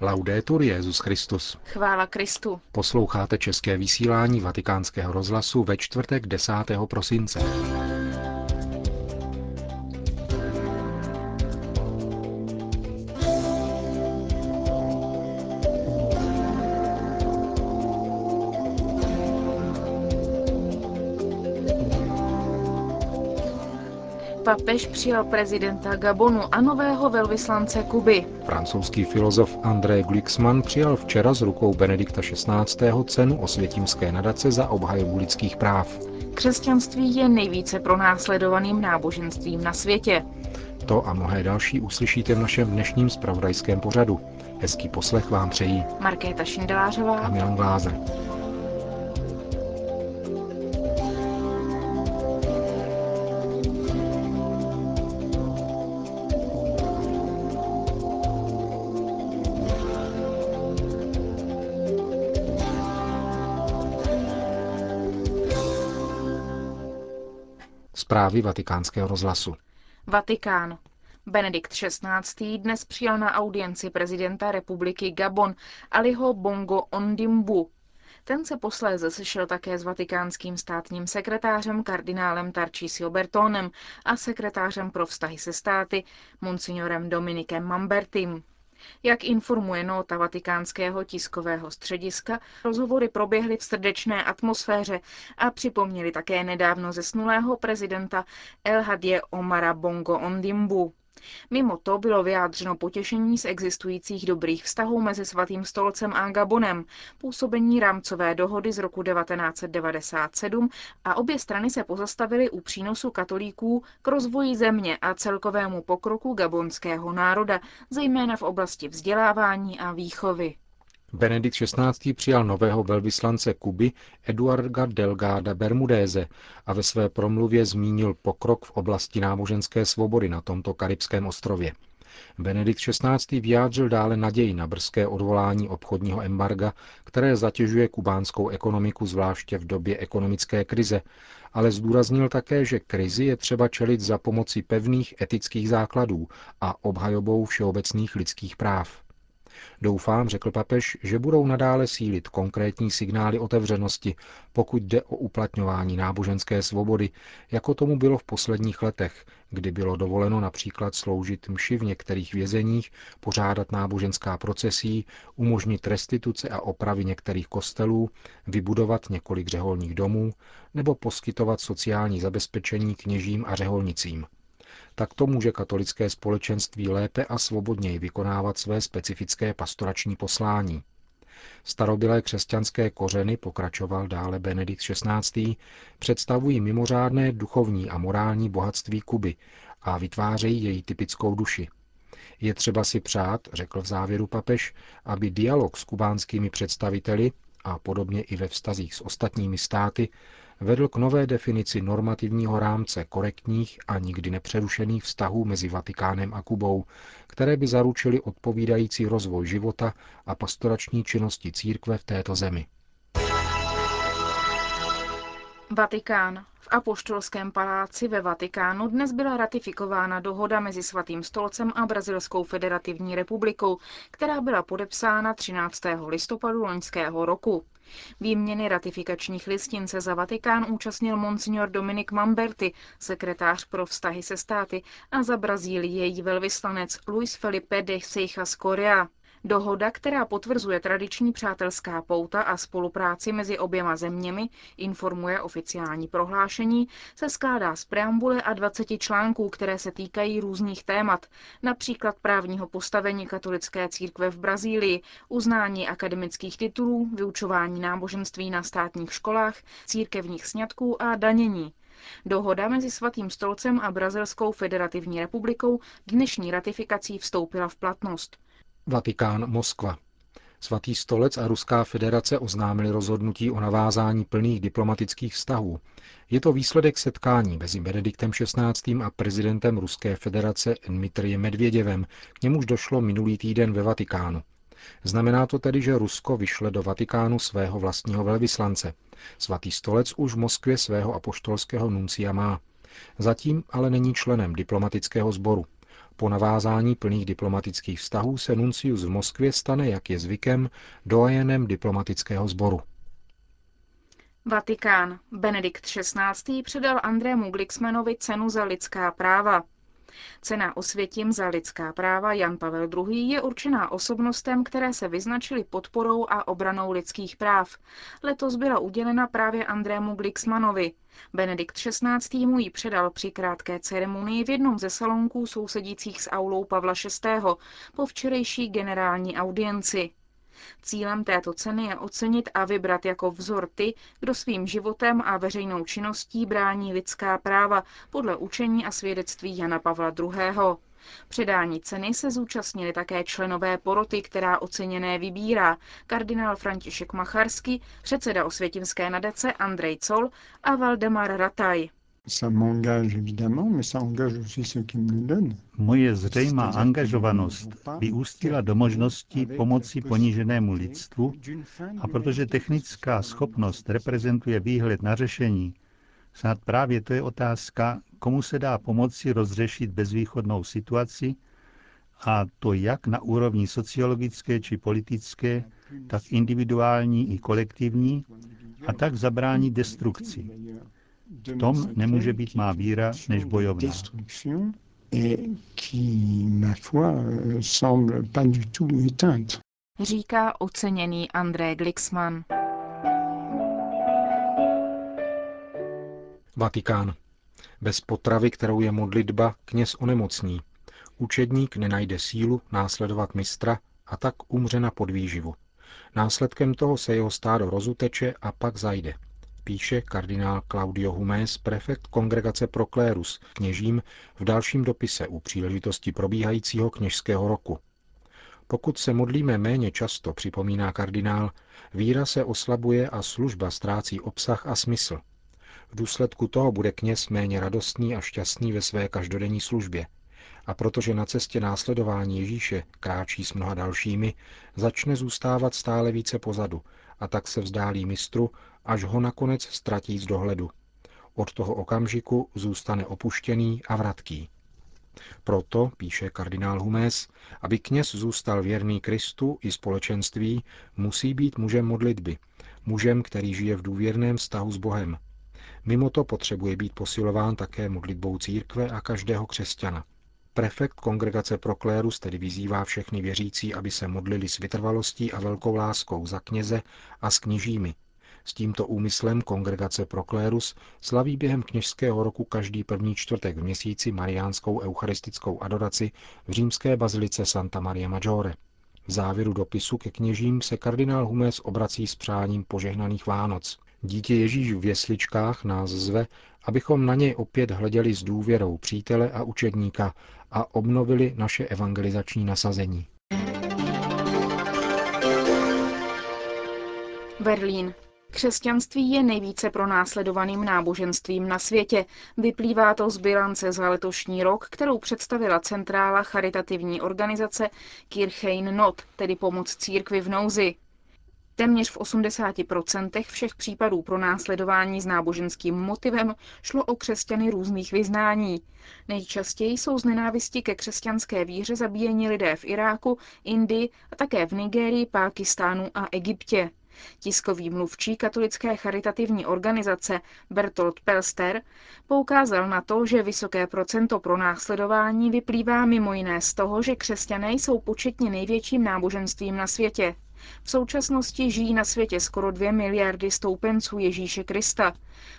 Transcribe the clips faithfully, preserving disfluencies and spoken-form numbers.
Laudetur Jesus Christus. Chvála Kristu. Posloucháte české vysílání Vatikánského rozhlasu ve čtvrtek desátého prosince. Papež přijal prezidenta Gabonu a nového velvyslance Kuby. Francouzský filozof André Glucksmann přijal včera z rukou Benedikta šestnáctého cenu osvětimské nadace za obhajobu lidských práv. Křesťanství je nejvíce pronásledovaným náboženstvím na světě. To a mnohé další uslyšíte v našem dnešním zpravodajském pořadu. Hezký poslech vám přejí Markéta Šindelářová a Milan Glázer. Zprávy Vatikánského rozhlasu. Vatikán. Benedikt šestnáctý. dnes přijal na audienci prezidenta republiky Gabon Aliho Bongo Ondimbu. Ten se posléze sešel také s vatikánským státním sekretářem kardinálem Tarcisio Bertonem a sekretářem pro vztahy se státy monsignorem Dominikem Mambertim. Jak informuje nota vatikánského tiskového střediska, rozhovory proběhly v srdečné atmosféře a připomněly také nedávno zesnulého prezidenta Elhadie Omara Bongo Ondimbu. Mimo to bylo vyjádřeno potěšení z existujících dobrých vztahů mezi Svatým stolcem a Gabonem, působení rámcové dohody z roku devatenáct set devadesát sedm, a obě strany se pozastavily u přínosu katolíků k rozvoji země a celkovému pokroku gabonského národa, zejména v oblasti vzdělávání a výchovy. Benedikt šestnáctý. přijal nového velvyslance Kuby Eduarda Delgáda Bermudéze a ve své promluvě zmínil pokrok v oblasti náboženské svobody na tomto karibském ostrově. Benedikt šestnáctý. vyjádřil dále naději na brzké odvolání obchodního embarga, které zatěžuje kubánskou ekonomiku zvláště v době ekonomické krize, ale zdůraznil také, že krizi je třeba čelit za pomoci pevných etických základů a obhajobou všeobecných lidských práv. Doufám, řekl papež, že budou nadále sílit konkrétní signály otevřenosti, pokud jde o uplatňování náboženské svobody, jako tomu bylo v posledních letech, kdy bylo dovoleno například sloužit mši v některých vězeních, pořádat náboženská procesí, umožnit restituce a opravy některých kostelů, vybudovat několik řeholních domů nebo poskytovat sociální zabezpečení kněžím a řeholnicím. Takto může katolické společenství lépe a svobodněji vykonávat své specifické pastorační poslání. Starobylé křesťanské kořeny, pokračoval dále Benedikt šestnáctý., představují mimořádné duchovní a morální bohatství Kuby a vytvářejí její typickou duši. Je třeba si přát, řekl v závěru papež, aby dialog s kubánskými představiteli a podobně i ve vztazích s ostatními státy vedl k nové definici normativního rámce korektních a nikdy nepřerušených vztahů mezi Vatikánem a Kubou, které by zaručily odpovídající rozvoj života a pastorační činnosti církve v této zemi. Vatikán. V Apoštolském paláci ve Vatikánu dnes byla ratifikována dohoda mezi Svatým stolcem a Brazilskou federativní republikou, která byla podepsána třináctého listopadu loňského roku. Výměny ratifikačních listin se za Vatikán účastnil monsignor Dominik Mamberti, sekretář pro vztahy se státy, a za Brazílii její velvyslanec Luis Felipe de Seychas Korea. Dohoda, která potvrzuje tradiční přátelská pouta a spolupráci mezi oběma zeměmi, informuje oficiální prohlášení, se skládá z preambule a dvaceti článků, které se týkají různých témat, například právního postavení katolické církve v Brazílii, uznání akademických titulů, vyučování náboženství na státních školách, církevních sňatků a danění. Dohoda mezi Svatým stolcem a Brazilskou federativní republikou dnešní ratifikací vstoupila v platnost. Vatikán, Moskva. Svatý stolec a Ruská federace oznámili rozhodnutí o navázání plných diplomatických vztahů. Je to výsledek setkání mezi Benediktem šestnáctým. a prezidentem Ruské federace Dmitrijem Medvěděvem, k němuž došlo minulý týden ve Vatikánu. Znamená to tedy, že Rusko vyšle do Vatikánu svého vlastního velvyslance. Svatý stolec už v Moskvě svého apoštolského nuncia má. Zatím ale není členem diplomatického sboru. Po navázání plných diplomatických vztahů se nuncius v Moskvě stane, jak je zvykem, dojenem diplomatického sboru. Vatikán. Benedikt šestnáctý předal Andrému Glucksmannovi cenu za lidská práva. Cena Osvětim za lidská práva Jan Pavel druhý je určená osobnostem, které se vyznačily podporou a obranou lidských práv. Letos byla udělena právě Andrému Glucksmannovi. Benedikt šestnáctý mu ji předal při krátké ceremonii v jednom ze salonků sousedících s aulou Pavla šestého po včerejší generální audienci. Cílem této ceny je ocenit a vybrat jako vzor ty, kdo svým životem a veřejnou činností brání lidská práva podle učení a svědectví Jana Pavla druhého. Předání ceny se zúčastnili také členové poroty, která oceněné vybírá, kardinál František Macharský, předseda osvětimské nadace Andrej Coll a Valdemar Rataj. Moje zřejmá angažovanost vyústila do možnosti pomoci poníženému lidstvu, a protože technická schopnost reprezentuje výhled na řešení, snad právě to je otázka, komu se dá pomoci rozřešit bezvýchodnou situaci, a to jak na úrovni sociologické či politické, tak individuální i kolektivní, a tak zabránit destrukci. V tom nemůže být má víra než bojovná. Říká oceněný André Glucksmann. Vatikán. Bez potravy, kterou je modlitba, kněz onemocní. Učedník nenajde sílu následovat mistra a tak umře na podvýživu. Následkem toho se jeho stádo rozuteče a pak zajde. Píše kardinál Claudio Hummes, prefekt Kongregace pro klérus, kněžím v dalším dopise u příležitosti probíhajícího kněžského roku. Pokud se modlíme méně často, připomíná kardinál, víra se oslabuje a služba ztrácí obsah a smysl. V důsledku toho bude kněz méně radostný a šťastný ve své každodenní službě. A protože na cestě následování Ježíše kráčí s mnoha dalšími, začne zůstávat stále více pozadu a tak se vzdálí mistru, až ho nakonec ztratí z dohledu. Od toho okamžiku zůstane opuštěný a vratký. Proto, píše kardinál Hummes, aby kněz zůstal věrný Kristu i společenství, musí být mužem modlitby, mužem, který žije v důvěrném vztahu s Bohem. Mimo to potřebuje být posilován také modlitbou církve a každého křesťana. Prefekt Kongregace pro klérus tedy vyzývá všechny věřící, aby se modlili s vytrvalostí a velkou láskou za kněze a s kněžími. S tímto úmyslem Kongregace pro klérus slaví během kněžského roku každý první čtvrtek v měsíci mariánskou eucharistickou adoraci v římské bazilice Santa Maria Maggiore. V závěru dopisu ke kněžím se kardinál Hummes obrací s přáním požehnaných Vánoc. Dítě Ježíš v jesličkách nás zve, abychom na něj opět hleděli s důvěrou přítele a učedníka a obnovili naše evangelizační nasazení. Berlín. Křesťanství je nejvíce pronásledovaným náboženstvím na světě. Vyplývá to z bilance za letošní rok, kterou představila centrála charitativní organizace Kirche im Not, tedy pomoc církvi v nouzi. Téměř v osmdesáti procentech všech případů pronásledování s náboženským motivem šlo o křesťany různých vyznání. Nejčastěji jsou z nenávisti ke křesťanské víře zabíjeni lidé v Iráku, Indii a také v Nigérii, Pákistánu a Egyptě. Tiskový mluvčí katolické charitativní organizace Bertolt Pelster poukázal na to, že vysoké procento pronásledování vyplývá mimo jiné z toho, že křesťané jsou početně největším náboženstvím na světě. V současnosti žijí na světě skoro dvě miliardy stoupenců Ježíše Krista.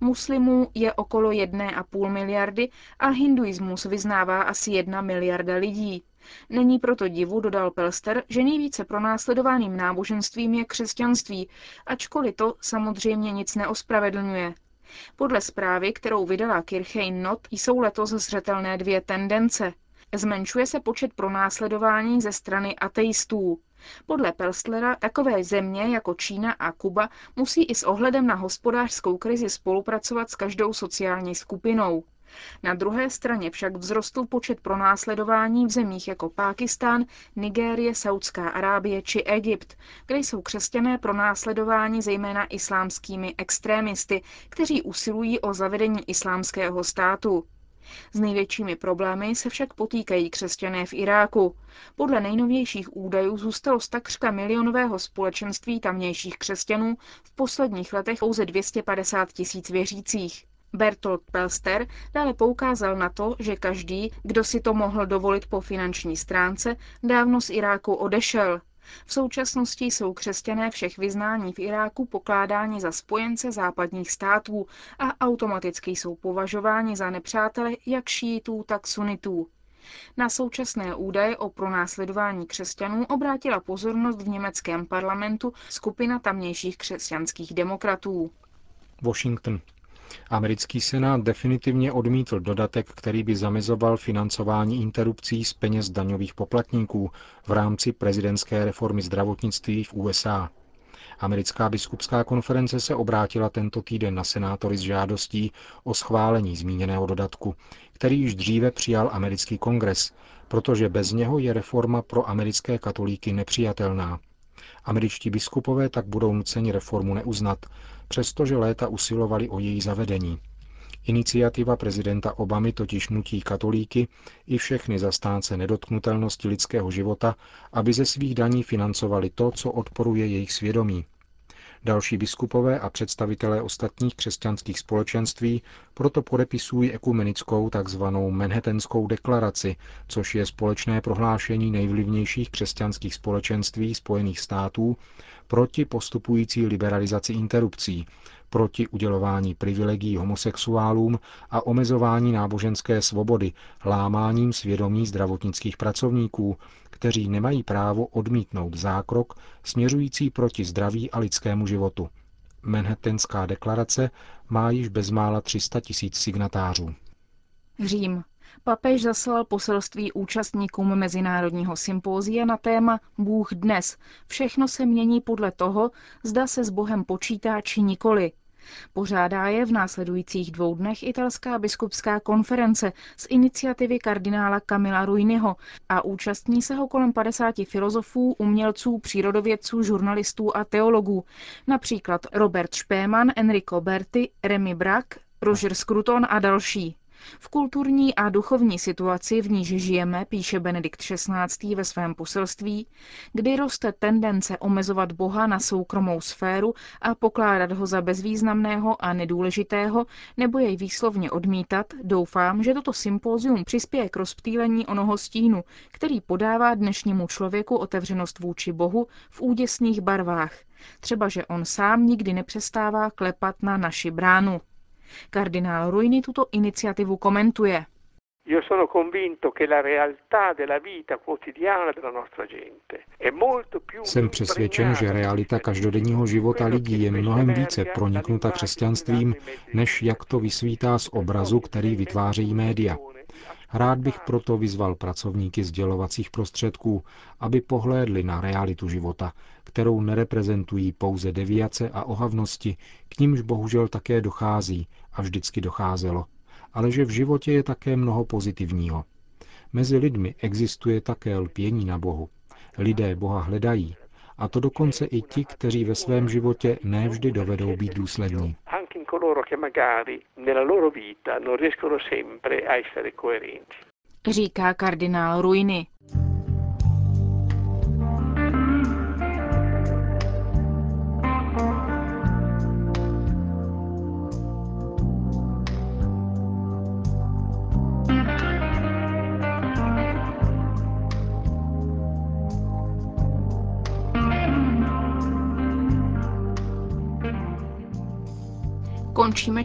Muslimů je okolo jedna a půl miliardy a hinduismus vyznává asi jedna miliarda lidí. Není proto divu, dodal Pelster, že nejvíce pronásledovaným náboženstvím je křesťanství, ačkoliv to samozřejmě nic neospravedlňuje. Podle zprávy, kterou vydala Kirche im Not, jsou letos zřetelné dvě tendence. Zmenšuje se počet pronásledování ze strany ateistů. Podle Pelstera takové země jako Čína a Kuba musí i s ohledem na hospodářskou krizi spolupracovat s každou sociální skupinou. Na druhé straně však vzrostl počet pronásledování v zemích jako Pákistán, Nigérie, Saudská Arábie či Egypt, kde jsou křesťané pronásledováni zejména islámskými extrémisty, kteří usilují o zavedení islámského státu. S největšími problémy se však potýkají křesťané v Iráku. Podle nejnovějších údajů zůstalo z takřka milionového společenství tamnějších křesťanů v posledních letech pouze dvě stě padesát tisíc věřících. Bertolt Pelster dále poukázal na to, že každý, kdo si to mohl dovolit po finanční stránce, dávno z Iráku odešel. V současnosti jsou křesťané všech vyznání v Iráku pokládáni za spojence západních států a automaticky jsou považováni za nepřátele jak šítů, tak sunitů. Na současné údaje o pronásledování křesťanů obrátila pozornost v německém parlamentu skupina tamnějších křesťanských demokratů. Washington. Americký senát definitivně odmítl dodatek, který by zamezoval financování interrupcí z peněz daňových poplatníků v rámci prezidentské reformy zdravotnictví v U S A. Americká biskupská konference se obrátila tento týden na senátory s žádostí o schválení zmíněného dodatku, který již dříve přijal americký kongres, protože bez něho je reforma pro americké katolíky nepřijatelná. Američtí biskupové tak budou nuceni reformu neuznat, přestože léta usilovali o její zavedení. Iniciativa prezidenta Obamy totiž nutí katolíky i všechny zastánce nedotknutelnosti lidského života, aby ze svých daní financovali to, co odporuje jejich svědomí. Další biskupové a představitelé ostatních křesťanských společenství proto podepisují ekumenickou tzv. Manhattanskou deklaraci, což je společné prohlášení nejvlivnějších křesťanských společenství Spojených států proti postupující liberalizaci interrupcí, proti udělování privilegií homosexuálům a omezování náboženské svobody lámáním svědomí zdravotnických pracovníků, kteří nemají právo odmítnout zákrok směřující proti zdraví a lidskému životu. Manhattanská deklarace má již bezmála tři sta tisíc signatářů. Řím. Papež zaslal poselství účastníkům mezinárodního sympózia na téma Bůh dnes. Všechno se mění podle toho, zda se s Bohem počítá či nikoli. Pořádá je v následujících dvou dnech italská biskupská konference z iniciativy kardinála Camila Ruiniho a účastní se ho kolem padesáti filozofů, umělců, přírodovědců, žurnalistů a teologů, například Robert Špeman, Enrico Berti, Remy Braque, Roger Scruton a další. V kulturní a duchovní situaci, v níž žijeme, píše Benedikt šestnáctý ve svém poselství, kdy roste tendence omezovat Boha na soukromou sféru a pokládat ho za bezvýznamného a nedůležitého, nebo jej výslovně odmítat, doufám, že toto sympózium přispěje k rozptýlení onoho stínu, který podává dnešnímu člověku otevřenost vůči Bohu v úděsných barvách, třeba že on sám nikdy nepřestává klepat na naši bránu. Kardinál Ruini tuto iniciativu komentuje. Jsem přesvědčen, že realita každodenního života lidí je mnohem více proniknuta křesťanstvím, než jak to vysvítá z obrazu, který vytvářejí média. Rád bych proto vyzval pracovníky sdělovacích prostředků, aby pohlédli na realitu života, kterou nereprezentují pouze deviace a ohavnosti, k nímž bohužel také dochází a vždycky docházelo, ale že v životě je také mnoho pozitivního. Mezi lidmi existuje také lpění na Bohu. Lidé Boha hledají, a to dokonce i ti, kteří ve svém životě ne vždy dovedou být důslední. Říká kardinál Ruini. Končíme